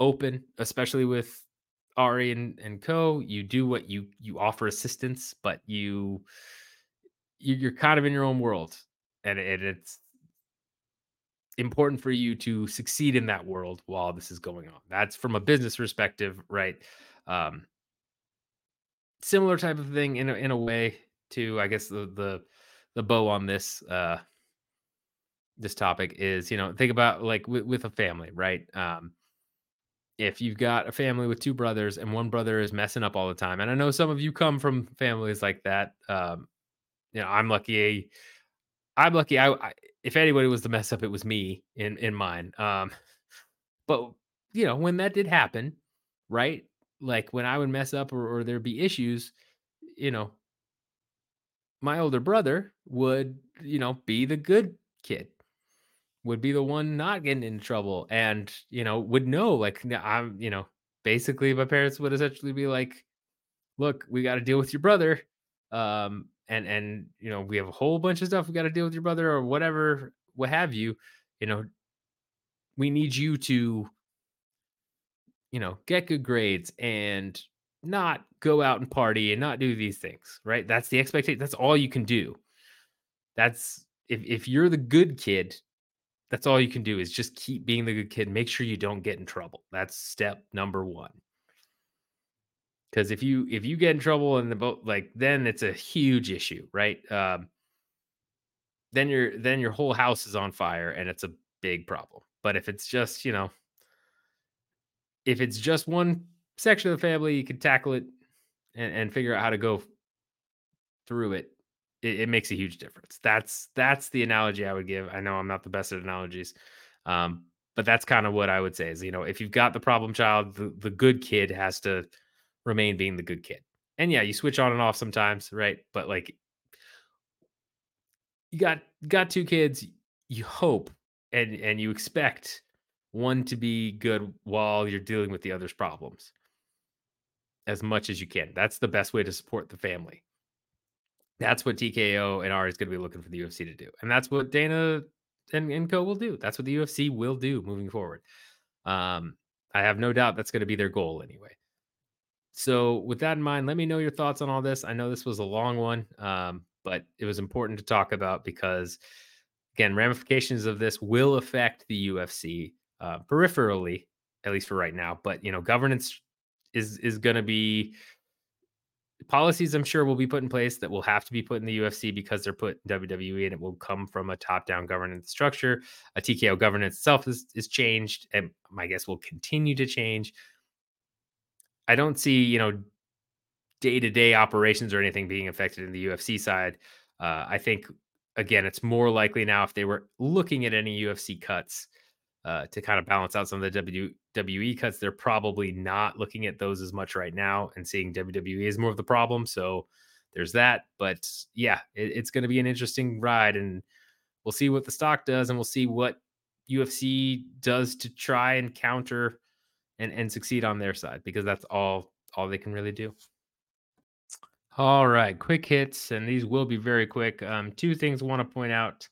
open, especially with Ari and, and co. You do what you you offer assistance, but you, you you're kind of in your own world, and, and it's important for you to succeed in that world while this is going on. That's from a business perspective, right? Um, similar type of thing in a, in a way to, I guess, the the the bow on this uh this topic is, you know, think about like with, with a family, right? Um, if you've got a family with two brothers and one brother is messing up all the time, and I know some of you come from families like that. Um, you know, I'm lucky. I'm lucky. I, I if anybody was to mess up, it was me in, in mine. Um, but you know, when that did happen, right? Like when I would mess up or, or there'd be issues, you know, my older brother would, you know, be the good kid. Would be the one not getting into trouble, and, you know, would know, like, I'm, you know, basically my parents would essentially be like, look, we got to deal with your brother. Um, and, and, you know, we have a whole bunch of stuff we got to deal with your brother or whatever, what have you, you know, we need you to, you know, get good grades and not go out and party and not do these things, right? That's the expectation. That's all you can do. That's if, if you're the good kid, that's all you can do is just keep being the good kid. Make sure you don't get in trouble. That's step number one. Because if you if you get in trouble in the boat, like, then it's a huge issue, right? Um, then your then your whole house is on fire, and it's a big problem. But if it's just, you know, if it's just one section of the family, you can tackle it and, and figure out how to go through it. It makes a huge difference. That's that's the analogy I would give. I know I'm not the best at analogies, um, but that's kind of what I would say is, you know, if you've got the problem child, the, the good kid has to remain being the good kid. And yeah, you switch on and off sometimes, right? But like you got got two kids, you hope and and you expect one to be good while you're dealing with the other's problems as much as you can. That's the best way to support the family. That's what T K O and Ari is going to be looking for the U F C to do. And that's what Dana and, and co will do. That's what the U F C will do moving forward. Um, I have no doubt that's going to be their goal anyway. So with that in mind, let me know your thoughts on all this. I know this was a long one, um, but it was important to talk about because, again, ramifications of this will affect the U F C uh, peripherally, at least for right now. But, you know, governance is is going to be... Policies, I'm sure, will be put in place that will have to be put in the U F C because they're put in W W E, and it will come from a top-down governance structure. A T K O governance itself is, is changed, and my guess will continue to change. I don't see, you know, day-to-day operations or anything being affected in the U F C side. Uh, I think, again, it's more likely now if they were looking at any U F C cuts uh, to kind of balance out some of the W W E. W W E cuts, they're probably not looking at those as much right now and seeing W W E is more of the problem. So there's that. But yeah, it, it's going to be an interesting ride, and we'll see what the stock does, and we'll see what U F C does to try and counter and, and succeed on their side, because that's all, all they can really do. All right, quick hits, and these will be very quick. Um, two things I want to point out.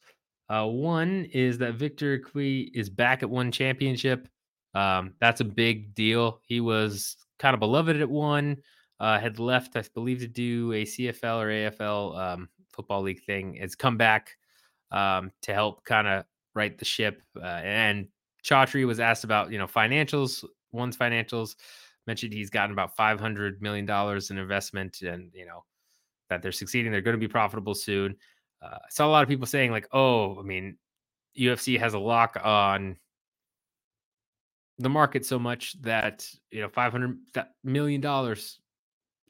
Uh, one is that Victor Cui is back at One Championship. Um, that's a big deal. He was kind of beloved at One, uh, had left, I believe, to do a C F L or A F L um, football league thing. Has come back um, to help kind of right the ship. Uh, and Chaudhry was asked about, you know, financials, One's financials. Mentioned he's gotten about five hundred million dollars in investment, and, you know, that they're succeeding. They're going to be profitable soon. Uh, I saw a lot of people saying, like, oh, I mean, U F C has a lock on the market so much that, you know, five hundred million dollars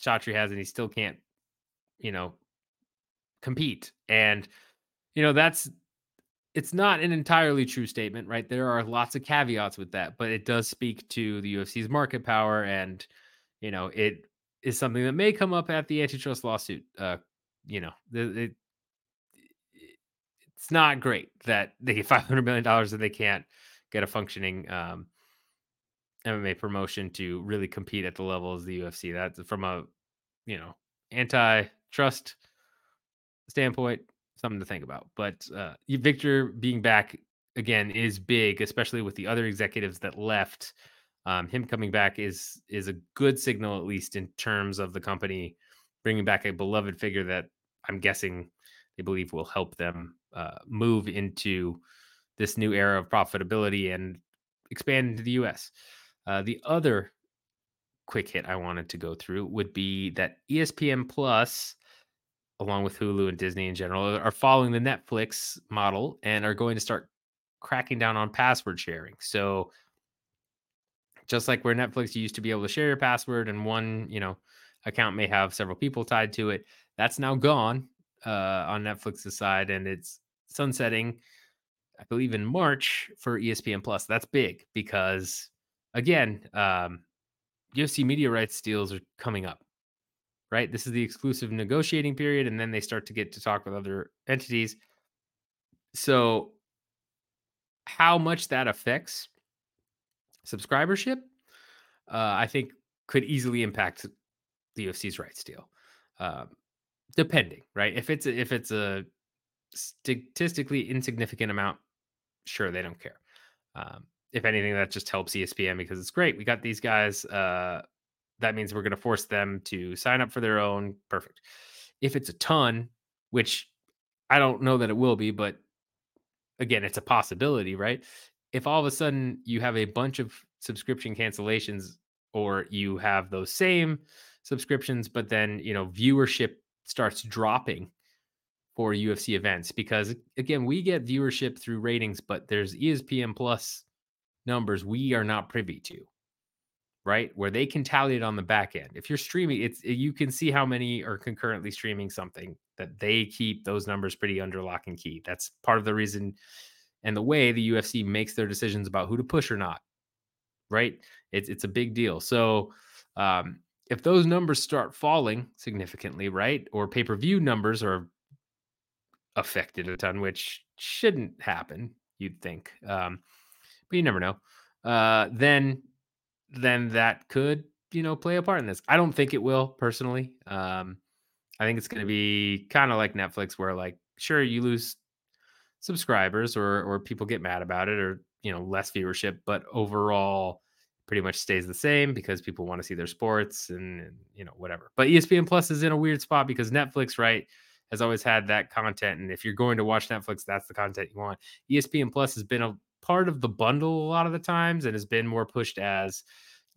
Chaudhry has, and he still can't, you know, compete. And, you know, that's, it's not an entirely true statement, right? There are lots of caveats with that, but it does speak to the U F C's market power. And, you know, it is something that may come up at the antitrust lawsuit. Uh, you know, it, it, it's not great that they get five hundred million dollars and they can't get a functioning, um, M M A promotion to really compete at the level as the U F C. That's from a, you know, anti-trust standpoint, something to think about. But uh, Victor being back again is big, especially with the other executives that left. Um, him coming back is is a good signal, at least in terms of the company bringing back a beloved figure that I'm guessing they believe will help them uh, move into this new era of profitability and expand into the U S. Uh, the other quick hit I wanted to go through would be that E S P N Plus, along with Hulu and Disney in general, are following the Netflix model and are going to start cracking down on password sharing. So just like where Netflix, you used to be able to share your password and one, you know, account may have several people tied to it. That's now gone uh, on Netflix's side, and it's sunsetting, I believe, in March for E S P N Plus. That's big because, again, um, U F C media rights deals are coming up, right? This is the exclusive negotiating period, and then they start to get to talk with other entities. So how much that affects subscribership, uh, I think, could easily impact the U F C's rights deal, um, depending, right? If it's a, if it's a statistically insignificant amount, sure, they don't care. Um, if anything, that just helps E S P N because it's great. We got these guys. Uh, that means we're going to force them to sign up for their own. Perfect. If it's a ton, which I don't know that it will be, but again, it's a possibility, right? If all of a sudden you have a bunch of subscription cancellations, or you have those same subscriptions, but then, you know, viewership starts dropping for U F C events, because again, we get viewership through ratings, but there's E S P N Plus numbers we are not privy to, right? Where they can tally it on the back end. If you're streaming, it's, you can see how many are concurrently streaming something, that they keep those numbers pretty under lock and key. That's part of the reason and the way the U F C makes their decisions about who to push or not, right? It's, it's a big deal. So, um, if those numbers start falling significantly, right? Or pay-per-view numbers are affected a ton, which shouldn't happen, you'd think. Um, but you never know. Uh, then, then that could, you know, play a part in this. I don't think it will personally. Um, I think it's going to be kind of like Netflix, where like, sure, you lose subscribers or, or people get mad about it, or, you know, less viewership, but overall pretty much stays the same because people want to see their sports and, and, you know, whatever. But E S P N Plus is in a weird spot because Netflix, right, has always had that content. And if you're going to watch Netflix, that's the content you want. E S P N Plus has been a part of the bundle a lot of the times and has been more pushed as,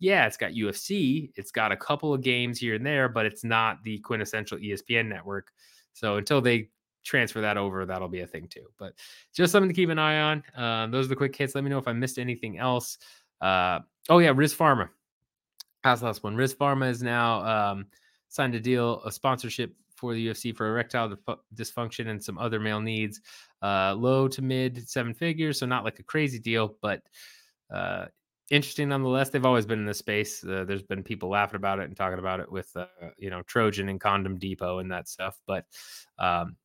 yeah, it's got U F C, it's got a couple of games here and there, but it's not the quintessential E S P N network. So until they transfer that over, that'll be a thing too. But just something to keep an eye on. Uh, those are the quick hits. Let me know if I missed anything else. Uh, oh yeah, Riz Pharma. How's the last one? Riz Pharma is now um, signed a deal, a sponsorship for the U F C for erectile dysfunction and some other male needs. Uh, low to mid seven figures, so not like a crazy deal, but uh, interesting nonetheless. They've always been in this space. Uh, there's been people laughing about it and talking about it with, uh, you know, Trojan and Condom Depot and that stuff. But um,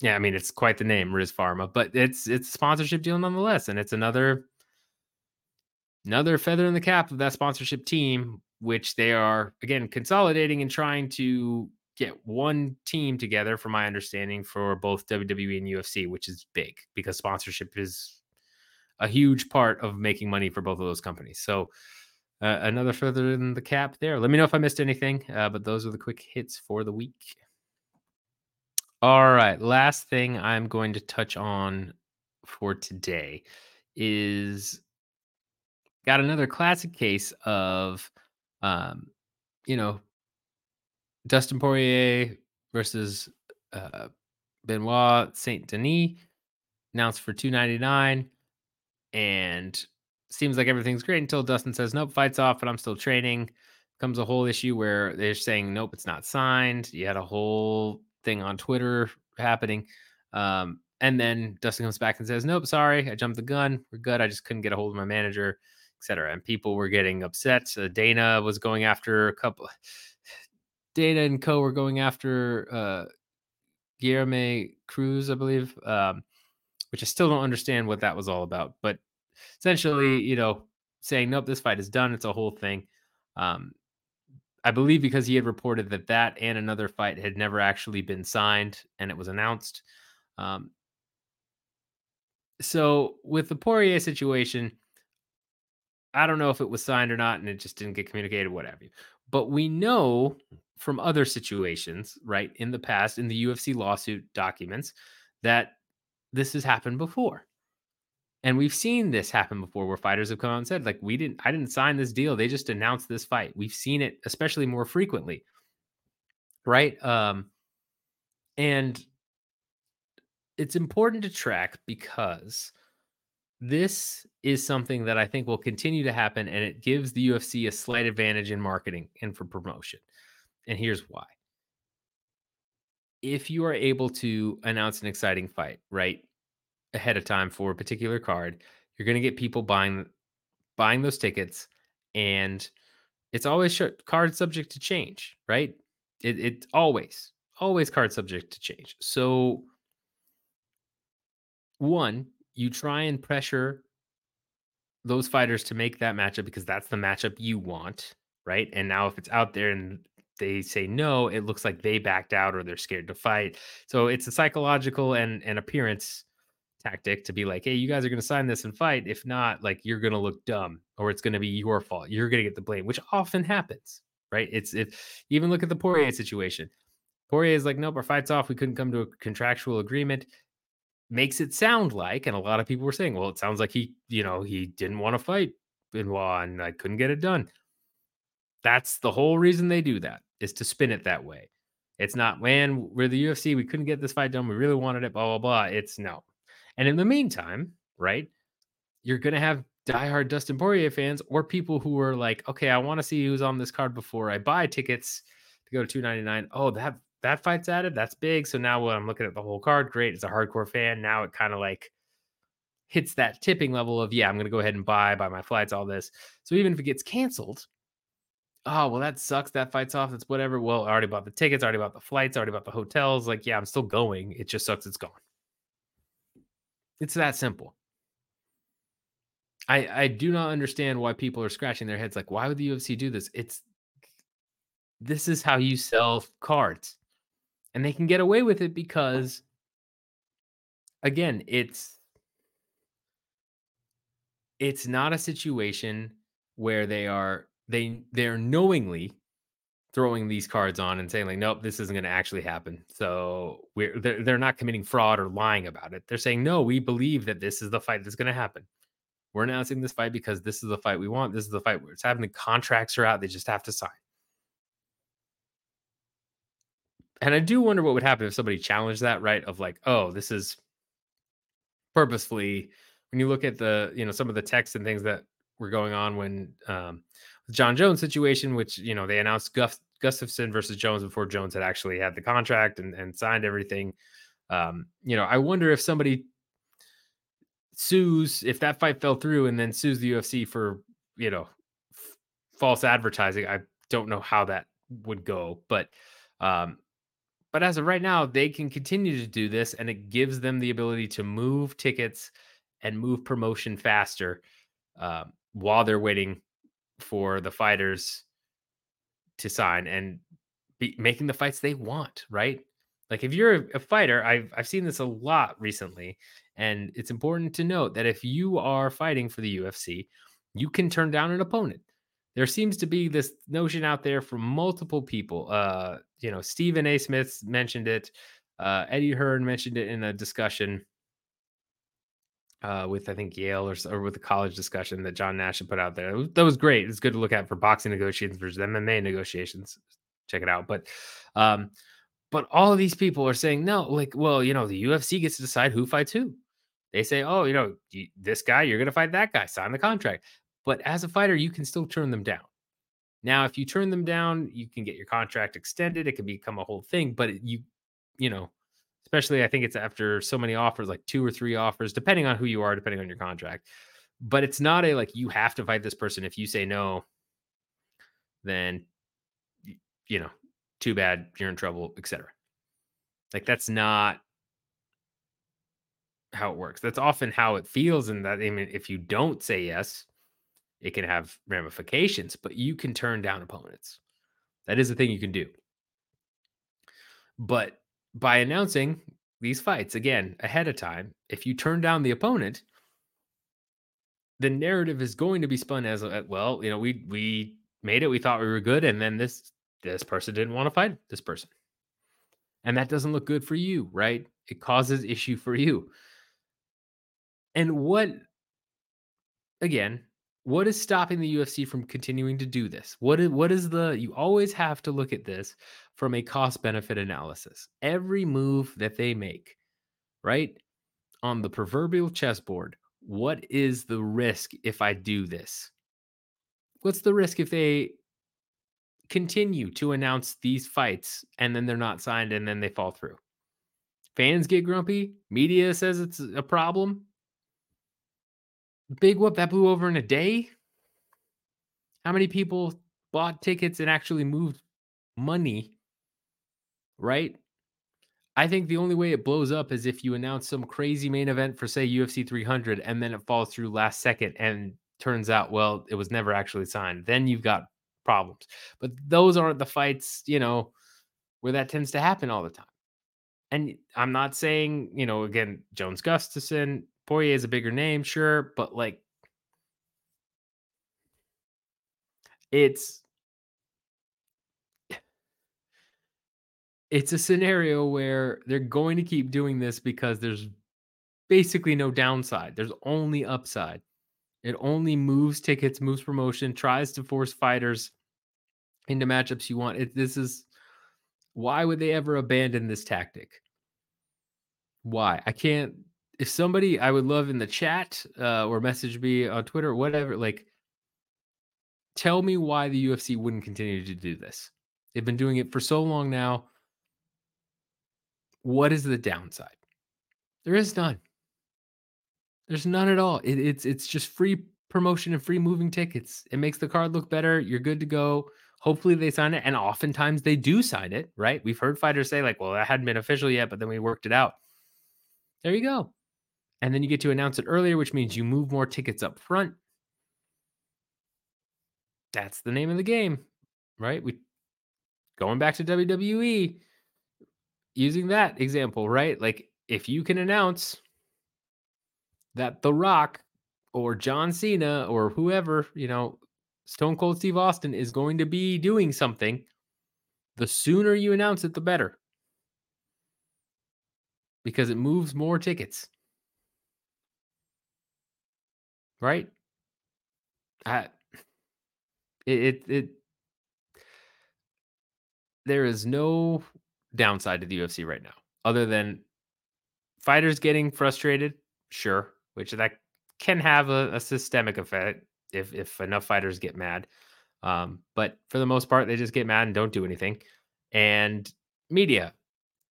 yeah, I mean, it's quite the name, Riz Pharma, but it's it's a sponsorship deal nonetheless, and it's another another feather in the cap of that sponsorship team, which they are again consolidating and trying to get one team together, from my understanding, for both W W E and U F C, which is big because sponsorship is a huge part of making money for both of those companies. So uh, another feather in the cap there. Let me know if I missed anything, uh, but those are the quick hits for the week. All right. Last thing I'm going to touch on for today is got another classic case of, um, you know, Dustin Poirier versus uh, Benoit Saint-Denis, announced for two ninety-nine, and seems like everything's great until Dustin says, nope, fight's off, but I'm still training. Comes a whole issue where they're saying, nope, it's not signed. You had a whole thing on Twitter happening. Um, and then Dustin comes back and says, nope, sorry, I jumped the gun. We're good. I just couldn't get a hold of my manager, et cetera. And people were getting upset. Uh, Dana was going after a couple... Dana and co were going after uh, Guillermo Cruz, I believe, um, which I still don't understand what that was all about. But essentially, you know, saying, nope, this fight is done. It's a whole thing. Um, I believe because he had reported that that and another fight had never actually been signed and it was announced. Um, so with the Poirier situation, I don't know if it was signed or not, and it just didn't get communicated, whatever. But we know from other situations, right, in the past, in the U F C lawsuit documents, that this has happened before. And we've seen this happen before where fighters have come out and said, like, we didn't, I didn't sign this deal. They just announced this fight. We've seen it, especially more frequently, right? Um, and it's important to track because this is something that I think will continue to happen, and it gives the U F C a slight advantage in marketing and for promotion. And here's why. If you are able to announce an exciting fight, right, ahead of time for a particular card, you're going to get people buying buying those tickets, and it's always short, card subject to change, right? It, it always, always card subject to change. So one, you try and pressure those fighters to make that matchup because that's the matchup you want, right? And now if it's out there and they say no, it looks like they backed out or they're scared to fight. So it's a psychological and an appearance tactic to be like, hey, you guys are going to sign this and fight. If not, like, you're going to look dumb, or it's going to be your fault. You're going to get the blame, which often happens, right? It's it. Even look at the Poirier situation. Poirier is like, nope, our fight's off. We couldn't come to a contractual agreement. Makes it sound like, and a lot of people were saying, well, it sounds like he, you know, he didn't want to fight Benoit and I couldn't get it done. That's the whole reason they do that, is to spin it that way. It's not, man, we're the U F C, we couldn't get this fight done, we really wanted it, blah, blah, blah. It's no. And in the meantime, right, you're going to have diehard Dustin Poirier fans or people who are like, okay, I want to see who's on this card before I buy tickets to go to two ninety-nine. Oh, that That fight's added. That's big. So now when I'm looking at the whole card, great, it's a hardcore fan. Now it kind of like hits that tipping level of, yeah, I'm going to go ahead and buy, buy my flights, all this. So even if it gets canceled, oh, well, that sucks. That fight's off. That's whatever. Well, I already bought the tickets. I already bought the flights. I already bought the hotels. Like, yeah, I'm still going. It just sucks. It's gone. It's that simple. I I do not understand why people are scratching their heads. Like, why would the U F C do this? It's this is how you sell cards, and they can get away with it because, again, it's it's not a situation where they are they they're knowingly throwing these cards on and saying, like, nope, this isn't going to actually happen. So we're they're, they're not committing fraud or lying about it. They're saying, no, we believe that this is the fight that's going to happen. We're announcing this fight because this is the fight we want. This is the fight where it's happening. The contracts are out. They just have to sign. And I do wonder what would happen if somebody challenged that, right? Of like, oh, this is purposefully. When you look at the, you know, some of the texts and things that were going on when um, the John Jones situation, which, you know, they announced Guff, Gustafson versus Jones before Jones had actually had the contract and, and signed everything. Um, you know, I wonder if somebody sues, if that fight fell through and then sues the U F C for, you know, f- false advertising. I don't know how that would go, but, um, but as of right now, they can continue to do this, and it gives them the ability to move tickets and move promotion faster, uh, while they're waiting for the fighters to sign and be making the fights they want, right? Like, if you're a, a fighter, I've, I've seen this a lot recently. And it's important to note that if you are fighting for the U F C, you can turn down an opponent. There seems to be this notion out there from multiple people. Uh, you know, Stephen A. Smith mentioned it. Uh, Eddie Hearn mentioned it in a discussion uh, with, I think, Yale or, or with a college discussion that John Nash had put out there. That was great. It's good to look at for boxing negotiations versus M M A negotiations. Check it out. But, um, but all of these people are saying, no, like, well, you know, the U F C gets to decide who fights who. They say, oh, you know, this guy, you're going to fight that guy, sign the contract. But as a fighter, you can still turn them down. Now, if you turn them down, you can get your contract extended. It can become a whole thing. But you, you know, especially I think it's after so many offers, like two or three offers, depending on who you are, depending on your contract. But it's not a, like, you have to fight this person. If you say no, then, you know, too bad, you're in trouble, et cetera. Like, that's not how it works. That's often how it feels. And that, I mean, if you don't say yes, it can have ramifications, but you can turn down opponents. That is a thing you can do. But by announcing these fights, again, ahead of time, if you turn down the opponent, the narrative is going to be spun as, well, you know, we, we made it, we thought we were good. And then this, this person didn't want to fight this person. And that doesn't look good for you, right? It causes issue for you. And what, again, what is stopping the U F C from continuing to do this? What is, what is the, you always have to look at this from a cost-benefit analysis. Every move that they make, right, on the proverbial chessboard, what is the risk if I do this? What's the risk if they continue to announce these fights and then they're not signed and then they fall through? Fans get grumpy. Media says it's a problem. Big whoop, that blew over in a day. How many people bought tickets and actually moved money, right? I think the only way it blows up is if you announce some crazy main event for, say, U F C three hundred, and then it falls through last second and turns out, well, it was never actually signed. Then you've got problems. But those aren't the fights, you know, where that tends to happen all the time. And I'm not saying, you know, again, Jones, Gustafson, Poirier is a bigger name, sure, but, like, it's it's a scenario where they're going to keep doing this because there's basically no downside. There's only upside. It only moves tickets, moves promotion, tries to force fighters into matchups you want. It, this is Why would they ever abandon this tactic? Why? I can't. If somebody, I would love in the chat uh, or message me on Twitter, whatever, like, tell me why the U F C wouldn't continue to do this. They've been doing it for so long now. What is the downside? There is none. There's none at all. It, it's it's just free promotion and free moving tickets. It makes the card look better. You're good to go. Hopefully they sign it. And oftentimes they do sign it, right? We've heard fighters say like, well, that hadn't been official yet, but then we worked it out. There you go. And then you get to announce it earlier, which means you move more tickets up front. That's the name of the game, right? We going back to W W E, using that example, right? Like if you can announce that The Rock or John Cena or whoever, you know, Stone Cold Steve Austin is going to be doing something, the sooner you announce it, the better. Because it moves more tickets. Right? I, it, it, it, there is no downside to the U F C right now, other than fighters getting frustrated, sure, which that can have a, a systemic effect if if enough fighters get mad. Um, but for the most part, they just get mad and don't do anything. And media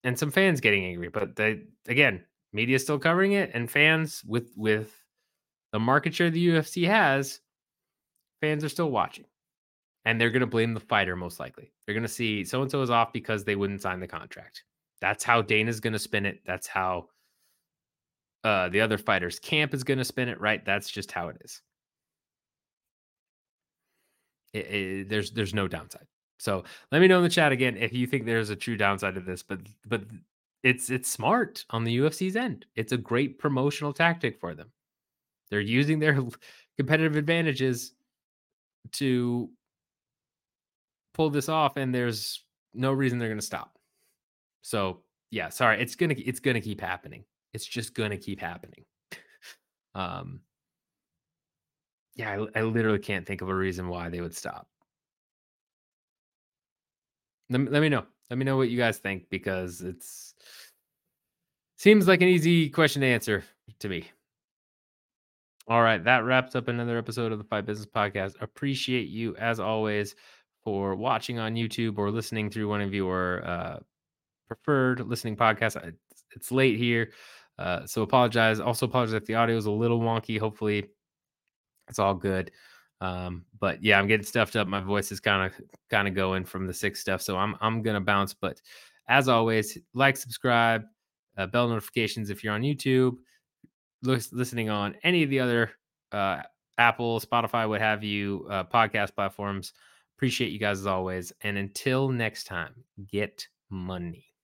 and some fans getting angry, but they, again, media is still covering it, and fans with with the market share the U F C has, fans are still watching. And they're going to blame the fighter, most likely. They're going to see so-and-so is off because they wouldn't sign the contract. That's how Dana's going to spin it. That's how uh, the other fighter's camp is going to spin it, right? That's just how it is. It, it, there's there's no downside. So let me know in the chat again if you think there's a true downside to this. But but it's it's smart on the U F C's end. It's a great promotional tactic for them. They're using their competitive advantages to pull this off, and there's no reason they're going to stop. So yeah, sorry. It's going to, it's going to keep happening. It's just going to keep happening. um, yeah, I, I literally can't think of a reason why they would stop. Let me, let me know. Let me know what you guys think, because it's seems like an easy question to answer to me. All right. That wraps up another episode of the Fight Business Podcast. Appreciate you as always for watching on YouTube or listening through one of your uh, preferred listening podcasts. It's, it's late here, uh, so apologize. Also apologize if the audio is a little wonky. Hopefully it's all good. Um, but yeah, I'm getting stuffed up. My voice is kind of kind of going from the sick stuff, so I'm I'm gonna bounce. But as always, like, subscribe, uh, bell notifications if you're on YouTube, listening on any of the other uh, Apple, Spotify, what have you, uh, podcast platforms. Appreciate you guys as always. And until next time, get money.